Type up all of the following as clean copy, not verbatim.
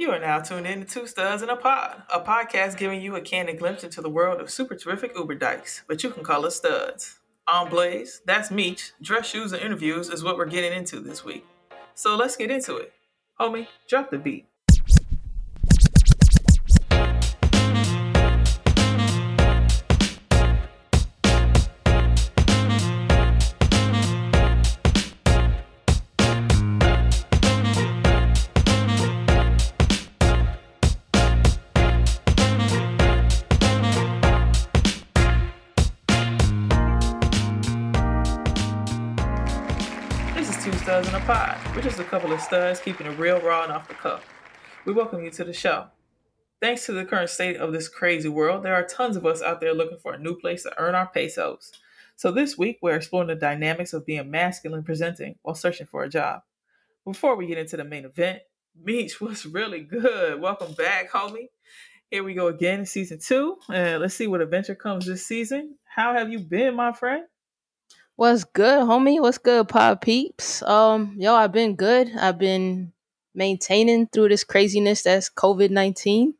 You are now tuned in to Two Studs in a Pod, a podcast giving you a candid glimpse into the world of super terrific uber dykes, but you can call us studs. I'm Blaze, that's Meech. Dress, shoes, and interviews is what we're getting into this week. So let's get into it. Homie, drop the beat. In a pod. We're just a couple of studs keeping it real, raw, and off the cuff. We welcome you to the show. Thanks to the current state of this crazy world, there are tons of us out there looking for a new place to earn our pesos. So this week, we're exploring the dynamics of being masculine presenting while searching for a job. Before we get into the main event, Meech, what's really good? Welcome back, homie. Here we go again in season 2. Let's see what adventure comes this season. How have you been, my friend? What's good, homie? What's good, pod peeps? Yo, I've been good. I've been maintaining through this craziness that's COVID-19.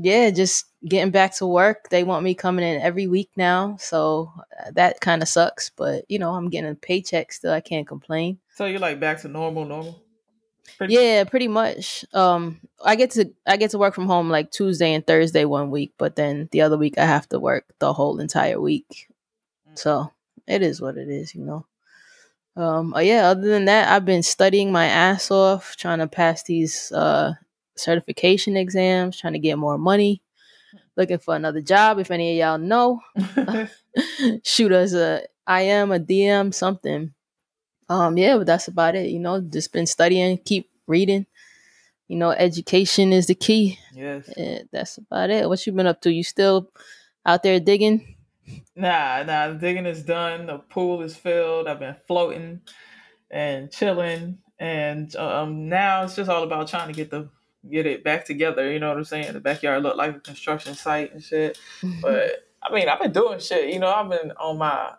Just getting back to work. They want me coming in every week now, so that kind of sucks. But, you know, I'm getting a paycheck still. I can't complain. So you're like back to normal? Pretty much. I get to work from home like Tuesday and Thursday one week, but then the other week I have to work the whole entire week. So it is what it is, you know. Other than that, I've been studying my ass off, trying to pass these certification exams, trying to get more money, looking for another job. If any of y'all know, shoot us a IM, a DM, something. But that's about it. You know, just been studying, keep reading. You know, education is the key. Yes. Yeah, that's about it. What you been up to? You still out there digging? Nah, the digging is done. The pool is filled. I've been floating and chilling, and now it's just all about trying to get it back together. You know what I'm saying? The backyard looked like a construction site and shit. But I mean, I've been doing shit. You know, I've been on my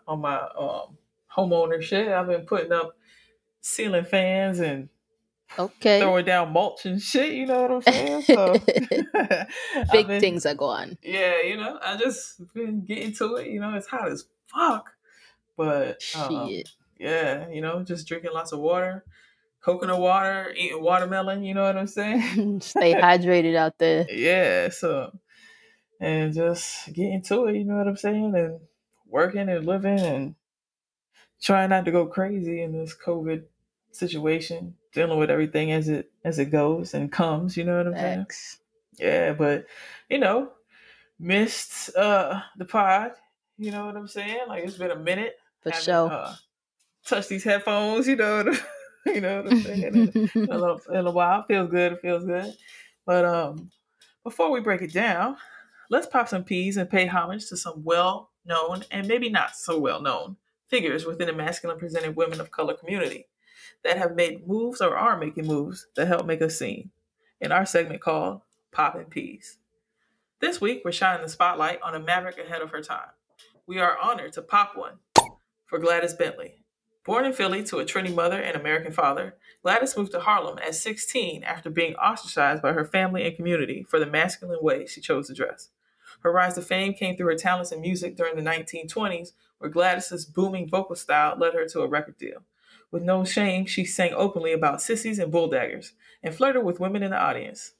homeowner shit. I've been putting up ceiling fans and throwing down mulch and shit. You know what I'm saying? So big things are going. Yeah, you know, I just been getting to it. You know, it's hot as fuck, but shit. Yeah, you know, just drinking lots of water, coconut water, eating watermelon. You know what I'm saying? Stay hydrated out there. Yeah, so and just getting to it. You know what I'm saying? And working and living and trying not to go crazy in this COVID situation. Dealing with everything as it goes and comes, you know what I'm saying? Yeah, but you know, missed the pod, you know what I'm saying? Like it's been a minute. For sure. Touch these headphones, you know what I'm saying? in a while, feels good. But before we break it down, let's pop some peas and pay homage to some well-known and maybe not so well-known figures within the masculine presented women of color community that have made moves or are making moves that help make a scene in our segment called Poppin' Peas. This week, we're shining the spotlight on a maverick ahead of her time. We are honored to pop one for Gladys Bentley. Born in Philly to a Trini mother and American father, Gladys moved to Harlem at 16 after being ostracized by her family and community for the masculine way she chose to dress. Her rise to fame came through her talents in music during the 1920s, where Gladys' booming vocal style led her to a record deal. With no shame, she sang openly about sissies and bulldaggers and flirted with women in the audience.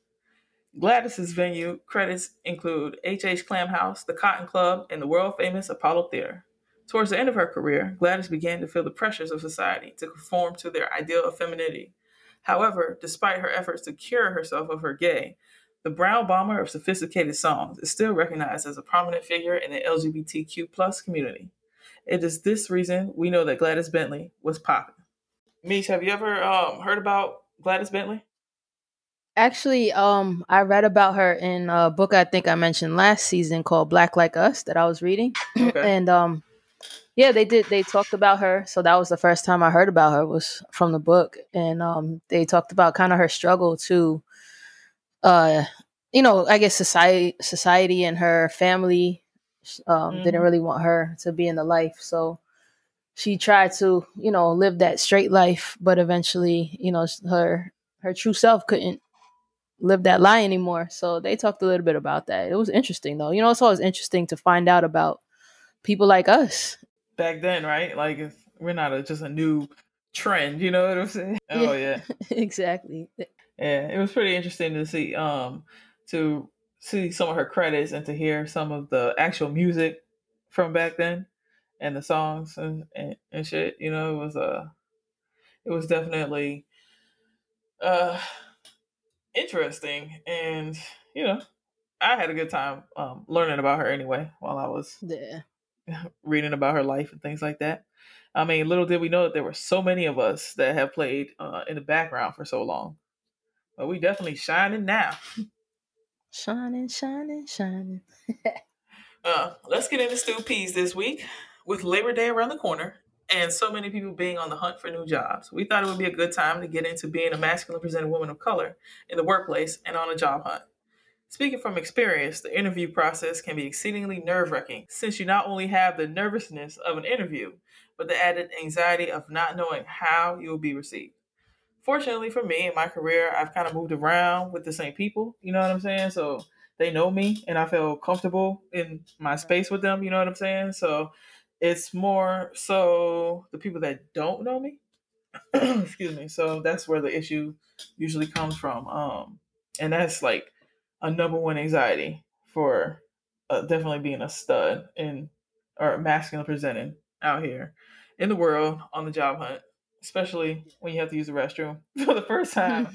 Gladys' venue credits include H.H. Clam House, The Cotton Club, and the world-famous Apollo Theater. Towards the end of her career, Gladys began to feel the pressures of society to conform to their ideal of femininity. However, despite her efforts to cure herself of her gay, the brown bomber of sophisticated songs is still recognized as a prominent figure in the LGBTQ plus community. It is this reason we know that Gladys Bentley was popping. Meech, have you ever heard about Gladys Bentley? Actually, I read about her in a book I think I mentioned last season called Black Like Us that I was reading. Okay. And they talked about her. So that was the first time I heard about her was from the book. And they talked about kind of her struggle to, I guess society and her family didn't really want her to be in the life. So she tried to, you know, live that straight life, but eventually, you know, her her true self couldn't live that lie anymore. So they talked a little bit about that. It was interesting, though. You know, it's always interesting to find out about people like us. Back then, right? Like, we're not just a new trend, you know what I'm saying? Oh, yeah. Exactly. Yeah, it was pretty interesting to see some of her credits and to hear some of the actual music from back then and the songs and shit. You know, it was definitely interesting, and you know, I had a good time learning about her anyway while I was reading about her life and things like that. I mean, little did we know that there were so many of us that have played in the background for so long, but we definitely shining now. Shining. Let's get into Stew Peas this week. With Labor Day around the corner and so many people being on the hunt for new jobs, we thought it would be a good time to get into being a masculine presented woman of color in the workplace and on a job hunt. Speaking from experience, the interview process can be exceedingly nerve-wracking, since you not only have the nervousness of an interview, but the added anxiety of not knowing how you will be received. Fortunately for me, in my career, I've kind of moved around with the same people, you know what I'm saying? So they know me and I feel comfortable in my space with them, you know what I'm saying? So it's more so the people that don't know me. Excuse me. So that's where the issue usually comes from. And that's like a number one anxiety for definitely being a stud or masculine presenting out here in the world on the job hunt, especially when you have to use the restroom for the first time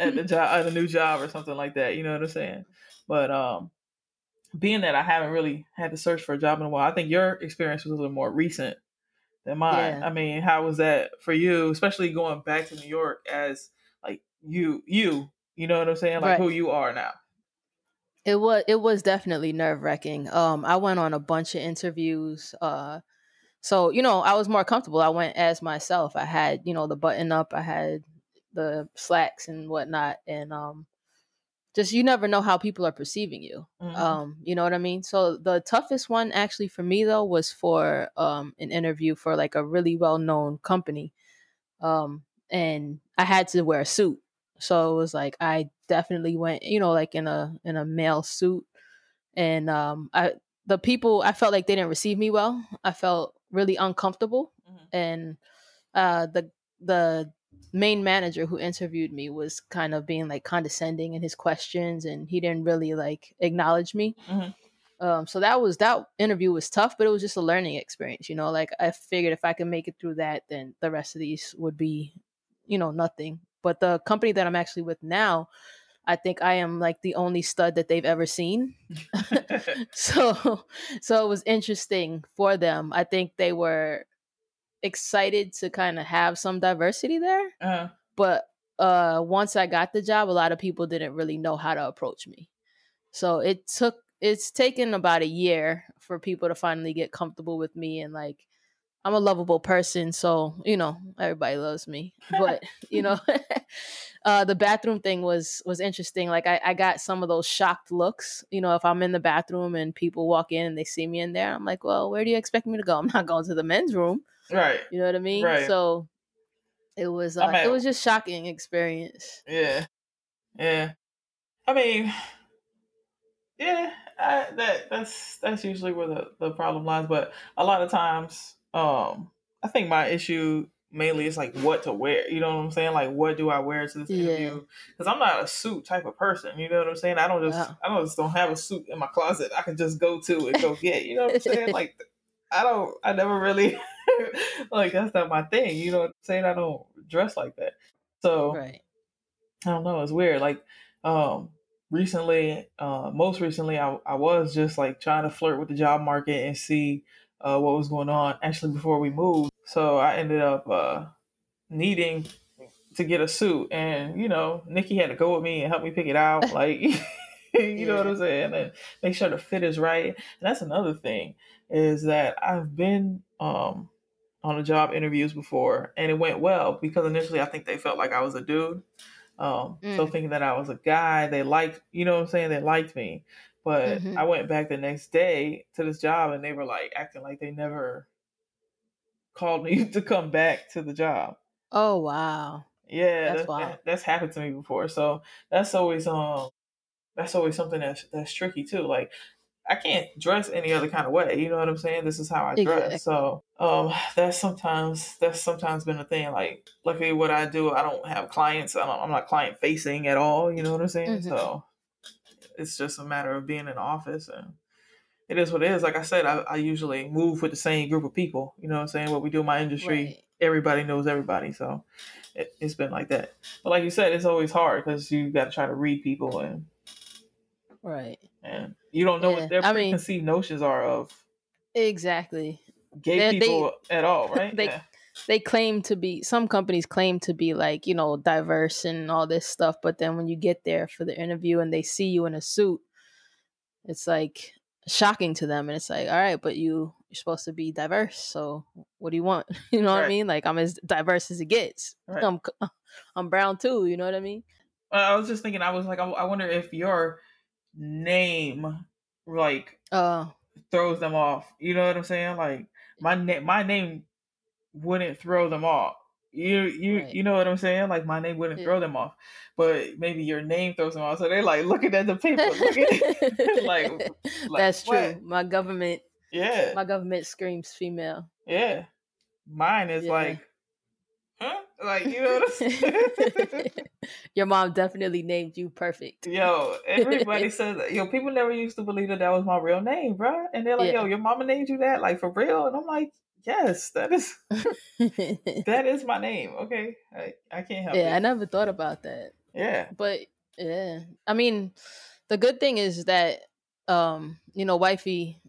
at a new job or something like that. You know what I'm saying? But, being that I haven't really had to search for a job in a while, I think your experience was a little more recent than mine. Yeah. I mean, how was that for you, especially going back to New York as like you know what I'm saying? Like, right. Who you are now. It was definitely nerve wracking. I went on a bunch of interviews. So, you know, I was more comfortable. I went as myself. I had, you know, the button up, I had the slacks and whatnot. And, just you never know how people are perceiving you. Mm-hmm. You know what I mean? So the toughest one actually for me, though, was for an interview for like a really well-known company. And I had to wear a suit. So it was like I definitely went, you know, like in a male suit. And I felt like they didn't receive me well. I felt really uncomfortable. Mm-hmm. And the main manager who interviewed me was kind of being like condescending in his questions, and he didn't really like acknowledge me. Mm-hmm. So that interview was tough, but it was just a learning experience, you know, like I figured if I could make it through that, then the rest of these would be, you know, nothing. But the company that I'm actually with now, I think I am like the only stud that they've ever seen. So it was interesting for them. I think they were excited to kind of have some diversity there. Uh-huh. But once I got the job, a lot of people didn't really know how to approach me. So it's taken about a year for people to finally get comfortable with me, and like I'm a lovable person, so you know, everybody loves me. But you know, the bathroom thing was interesting. Like I got some of those shocked looks. You know, if I'm in the bathroom and people walk in and they see me in there, I'm like, well, where do you expect me to go? I'm not going to the men's room. Right. You know what I mean? Right. So it was just shocking experience. Yeah. Yeah. I mean, yeah, that's usually where the problem lies. But a lot of times, I think my issue mainly is like what to wear. You know what I'm saying? Like, what do I wear to this interview? Because I'm not a suit type of person. You know what I'm saying? I just don't have a suit in my closet. I can just go to and go get, you know what I'm saying? Like, I never really like, that's not my thing. You know what I'm saying? I don't dress like that. So right. I don't know. It's weird. Like, most recently I was just like trying to flirt with the job market and see what was going on actually before we moved. So I ended up needing to get a suit, and you know, Nikki had to go with me and help me pick it out. Like, you know what I'm saying? And make sure the fit is right. And that's another thing, is that I've been on a job interviews before, and it went well because initially I think they felt like I was a dude. So thinking that I was a guy, they liked, you know what I'm saying? They liked me. But mm-hmm. I went back the next day to this job, and they were like acting like they never called me to come back to the job. Oh, wow. Yeah, that's happened to me before. So that's always something that's tricky too. Like, I can't dress any other kind of way. You know what I'm saying? This is how I dress. So that's sometimes been a thing. Like, luckily what I do, I don't have clients. I'm not client facing at all. You know what I'm saying? Mm-hmm. So it's just a matter of being in the office, and it is what it is. Like I said, I usually move with the same group of people. You know what I'm saying? What we do in my industry, right. Everybody knows everybody. So it's been like that. But like you said, it's always hard because you got to try to read people and. Right. And you don't know what their preconceived notions are of exactly gay people at all, right? They claim to be, some companies claim to be like, you know, diverse and all this stuff, but then when you get there for the interview and they see you in a suit, it's like shocking to them, and it's like, all right, but you're supposed to be diverse, so what do you want? You know what I mean? Like, I'm as diverse as it gets. Right. I'm brown too, you know what I mean? I was just thinking, I was like, I wonder if your name like throws them off. You know what I'm saying? Like, my name wouldn't throw them off. You know what I'm saying? Like, my name wouldn't throw them off, but maybe your name throws them off. So they're like looking at the paper, like that's what? True. My government screams female. Yeah, mine is like, huh? Like, you know what I'm saying? Your mom definitely named you Perfect. Yo, everybody says that. Yo, people never used to believe that was my real name, bruh. And they're like, yo, your mama named you that? Like, for real? And I'm like, yes, that is my name. Okay. I can't help it. Yeah, I never thought about that. Yeah. But, yeah. I mean, the good thing is that, you know, Wifey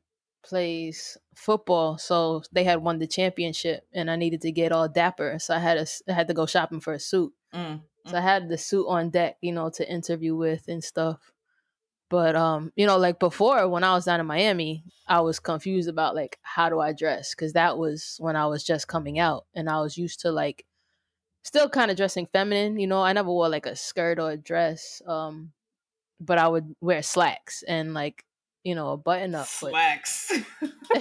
plays football, so they had won the championship, and I needed to get all dapper, so I had to go shopping for a suit. So I had the suit on deck, you know, to interview with and stuff. But you know, like before, when I was down in Miami, I was confused about like, how do I dress, because that was when I was just coming out, and I was used to like still kind of dressing feminine, you know. I never wore like a skirt or a dress, but I would wear slacks and like, you know, a button up. Slacks.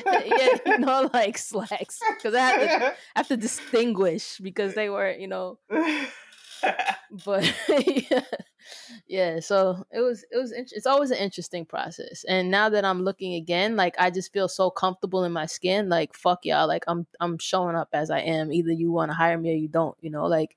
Yeah, you know, like slacks. Because I have to distinguish, because they were, you know. But yeah. So it's always an interesting process. And now that I'm looking again, like, I just feel so comfortable in my skin. Like, fuck y'all. Like, I'm showing up as I am. Either you want to hire me or you don't, you know, like,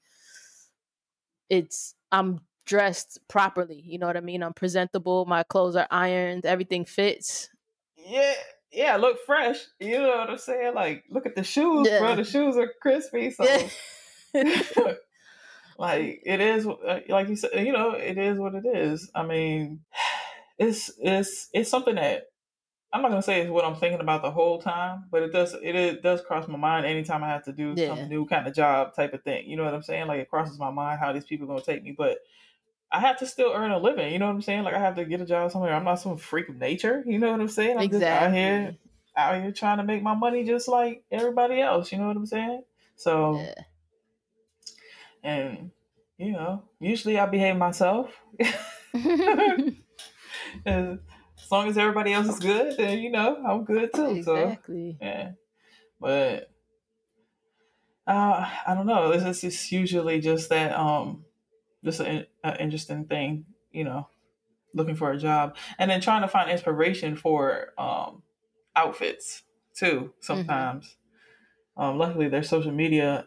I'm dressed properly, you know what I mean? I'm presentable, my clothes are ironed, everything fits. Yeah, look fresh, you know what I'm saying? Like, look at the shoes, bro, the shoes are crispy, so like, it is, like you said, you know, it is what it is. I mean, it's something that I'm not gonna say is what I'm thinking about the whole time, but it does cross my mind anytime I have to do some new kind of job type of thing, you know what I'm saying? Like, it crosses my mind how these people are gonna take me, but I have to still earn a living, you know what I'm saying? Like, I have to get a job somewhere. I'm not some freak of nature, you know what I'm saying? I'm just out here trying to make my money just like everybody else, you know what I'm saying? So, and, you know, usually I behave myself. And, as long as everybody else is good, then, you know, I'm good too. Exactly. So, yeah. But, I don't know. It's usually just that, just an interesting thing, you know, looking for a job and then trying to find inspiration for outfits too sometimes. Mm-hmm. Luckily, there's social media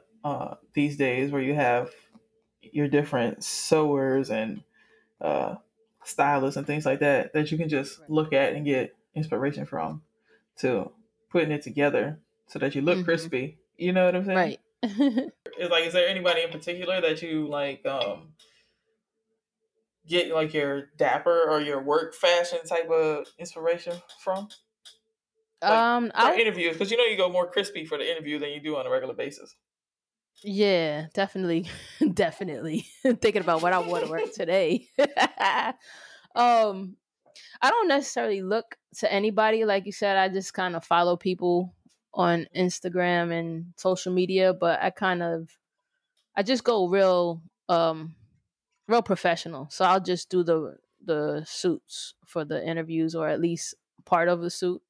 these days where you have your different sewers and stylists and things like that you can just look at and get inspiration from, to putting it together so that you look crispy. You know what I'm saying? Right. It's like, is there anybody in particular that you like get like your dapper or your work fashion type of inspiration from? Like, interviews, because you know you go more crispy for the interview than you do on a regular basis. Yeah, definitely. Thinking about what I wore to work today. I don't necessarily look to anybody, like you said. I just kind of follow people on Instagram and social media, but I just go real professional. So I'll just do the suits for the interviews, or at least part of the suit.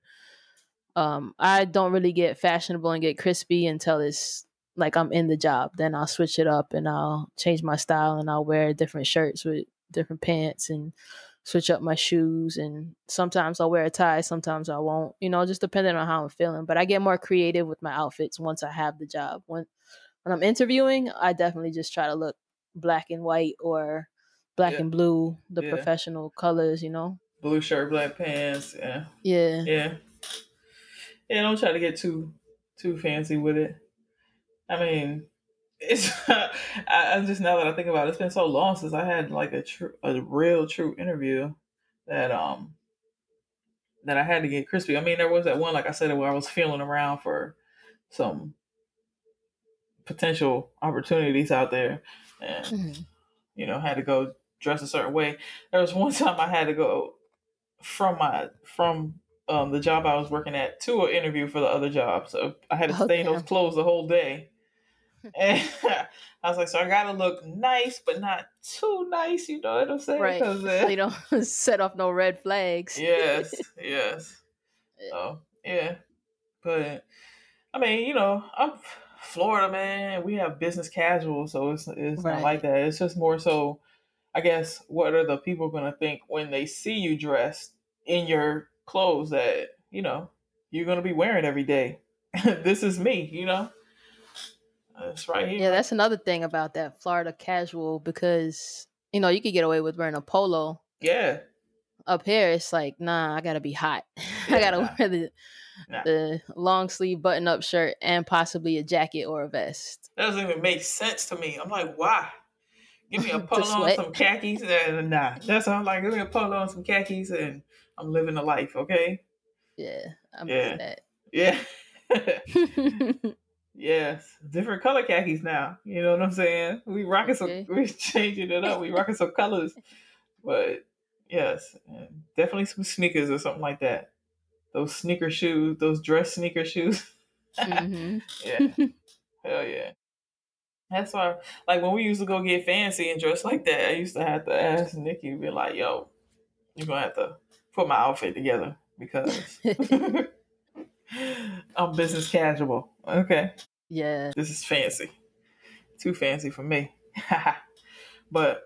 I don't really get fashionable and get crispy until it's like I'm in the job, then I'll switch it up and I'll change my style and I'll wear different shirts with different pants and switch up my shoes. And sometimes I'll wear a tie, sometimes I won't, just depending on how I'm feeling. But I get more creative with my outfits once I have the job. When I'm interviewing, I definitely just try to look black and white or black and blue, the professional colors, Blue shirt, black pants. Yeah. Yeah, don't try to get too fancy with it. I mean, I'm just, now that I think about it, it's been so long since I had like a real true interview that I had to get crispy. I mean, there was that one, like I said, where I was feeling around for some potential opportunities out there and, had to go dress a certain way. There was one time I had to go from the job I was working at to an interview for the other job. So I had to stay in those clothes the whole day. And I was like, so I got to look nice, but not too nice, you know what I'm saying? Right. So you don't set off no red flags. Yes. So, yeah. But, I mean, I'm Florida, man. We have business casual, so it's not like that. It's just more so, I guess, what are the people going to think when they see you dressed in your clothes that, you're going to be wearing every day? This is me, It's right here. Yeah, that's another thing about that Florida casual, because, you could get away with wearing a polo. Yeah. Up here, it's like, nah, I got to be hot. Yeah, I got to wear the long sleeve button up shirt and possibly a jacket or a vest. That doesn't even make sense to me. I'm like, why? Give me a polo and some khakis. And nah, that's all I'm like. Give me a polo and some khakis and I'm living a life, okay? Yeah, I'm doing that. Yeah. Yes, different color khakis now. You know what I'm saying? We rocking some, we changing it up. We rocking some colors, but yes, definitely some sneakers or something like that. Those sneaker shoes, those dress sneaker shoes. Mm-hmm. Yeah, hell yeah. That's why, like when we used to go get fancy and dress like that, I used to have to ask Nikki, be like, "Yo, you're gonna have to put my outfit together because." I'm business casual. Okay. Yeah. This is fancy. Too fancy for me. But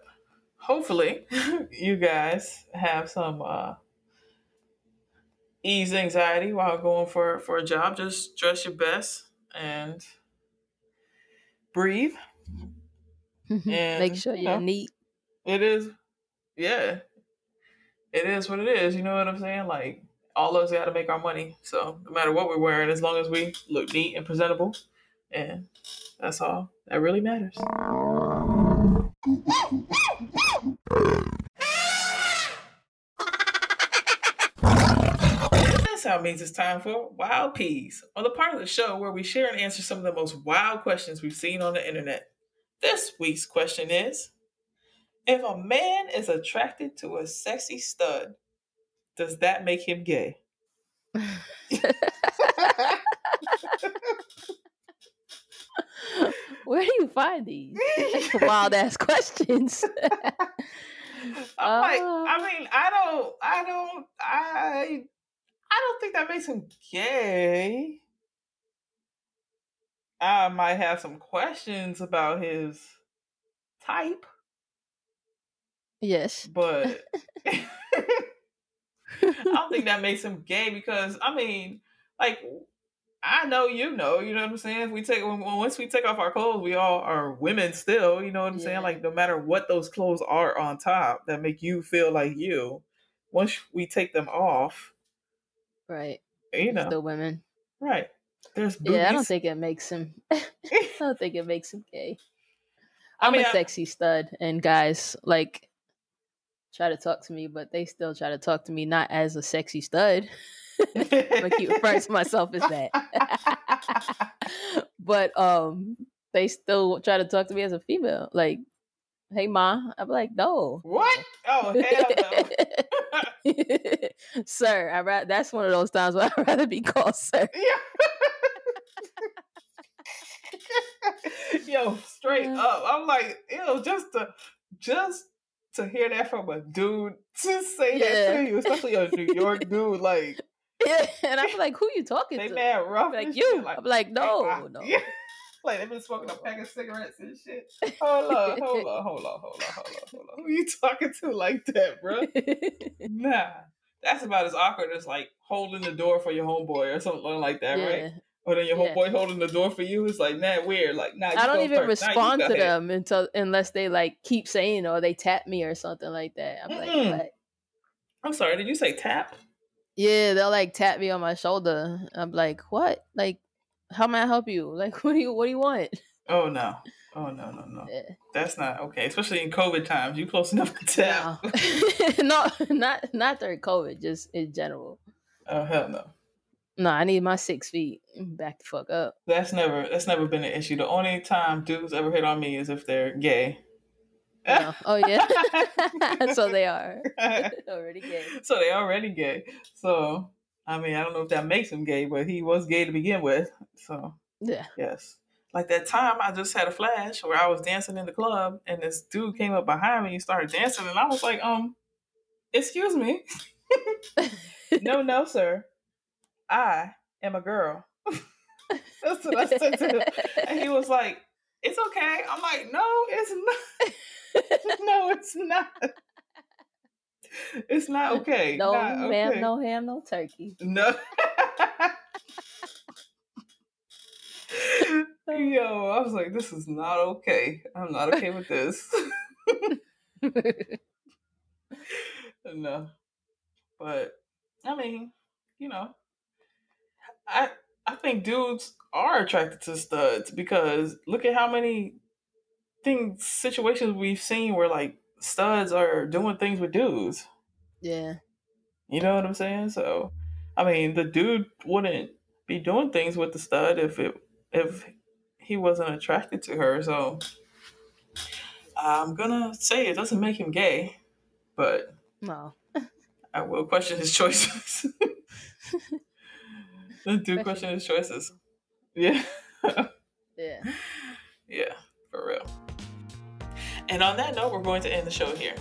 hopefully you guys have some ease anxiety while going for a job. Just dress your best and breathe. And make sure you're neat. It is. Yeah. It is what it is. You know what I'm saying? Like, all of us got to make our money. So no matter what we're wearing, as long as we look neat and presentable, and that's all that really matters. That's how it means it's time for Wild Peas, on the part of the show where we share and answer some of the most wild questions we've seen on the internet. This week's question is, if a man is attracted to a sexy stud, does that make him gay? Where do you find these wild ass questions? I'm like, I don't think that makes him gay. I might have some questions about his type. Yes, but. I don't think that makes him gay because, I mean, like, I know you know what I'm saying? If we take once we take off our clothes, we all are women still, you know what I'm saying? Like, no matter what those clothes are on top that make you feel like you, once we take them off. Right. Still women. Right. There's boobies. Yeah, I don't think it makes him. I don't think it makes him gay. I'm a sexy stud, and guys, like, try to talk to me, but they still try to talk to me not as a sexy stud. I keep referring to myself as that. But they still try to talk to me as a female. Like, hey, ma. I'm like, no. What? Oh, hell no. Sir, that's one of those times where I'd rather be called sir. Yeah. Yo, straight up. I'm like, ew, just to hear that from a dude, to say that to you, especially a New York dude, like... Yeah, and I'm like, who you talking to? They mad rough. Like, you. I'm like, no. Like they've been smoking a pack of cigarettes and shit. Hold on. Who are you talking to like that, bro? Nah. That's about as awkward as like holding the door for your homeboy or something like that, right? Or then your homeboy holding the door for you. It's like, nah, weird. Like, nah, I don't even respond to them unless they like keep saying or they tap me or something like that. I'm like, I'm sorry, did you say tap? Yeah, they'll like tap me on my shoulder. I'm like, what? Like, how may I help you? Like, what do you want? Oh no. Yeah. That's not okay. Especially in COVID times, you close enough to tap. No, not during COVID, just in general. Oh hell no. No, I need my 6 feet back the fuck up. That's never been an issue. The only time dudes ever hit on me is if they're gay. No. Oh yeah. So they are already gay. So I mean, I don't know if that makes him gay, but he was gay to begin with. So yeah. Yes. Like that time I just had a flash where I was dancing in the club and this dude came up behind me and started dancing and I was like, excuse me. No, sir. I am a girl. That's what I said to him. And he was like, it's okay. I'm like, no, it's not. It's not okay. No, not ma'am, okay. No ham, no turkey. No. Yo, I was like, this is not okay. I'm not okay with this. No. But, I mean, you know, I think dudes are attracted to studs because look at how many situations we've seen where, like, studs are doing things with dudes. Yeah. You know what I'm saying? So, I mean, the dude wouldn't be doing things with the stud if he wasn't attracted to her. So I'm gonna say it doesn't make him gay, but no. I will question his choices. I do question his choices. Yeah. Yeah. Yeah, for real. And on that note, we're going to end the show here.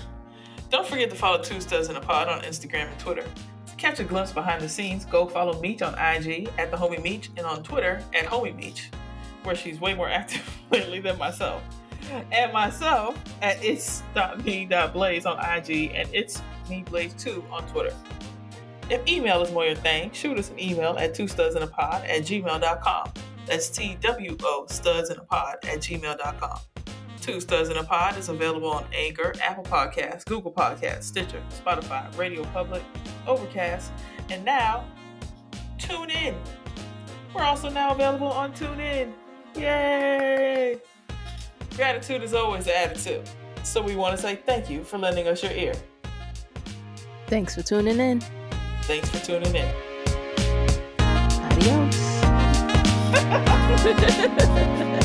Don't forget to follow Two Studs in a Pod on Instagram and Twitter. To catch a glimpse behind the scenes, go follow Meech on IG at @thehomiemeech and on Twitter at @homiemeech, where she's way more active lately than myself. And myself at its.me.blaze on IG and itsmeblaze2 on Twitter. If email is more your thing, shoot us an email at twostudsinapod@gmail.com. That's TWO studsinapod@gmail.com. Two Studs in a Pod is available on Anchor, Apple Podcasts, Google Podcasts, Stitcher, Spotify, Radio Public, Overcast, and now TuneIn. We're also now available on TuneIn. Yay! Gratitude is always an attitude, so we want to say thank you for lending us your ear. Thanks for tuning in. Adios.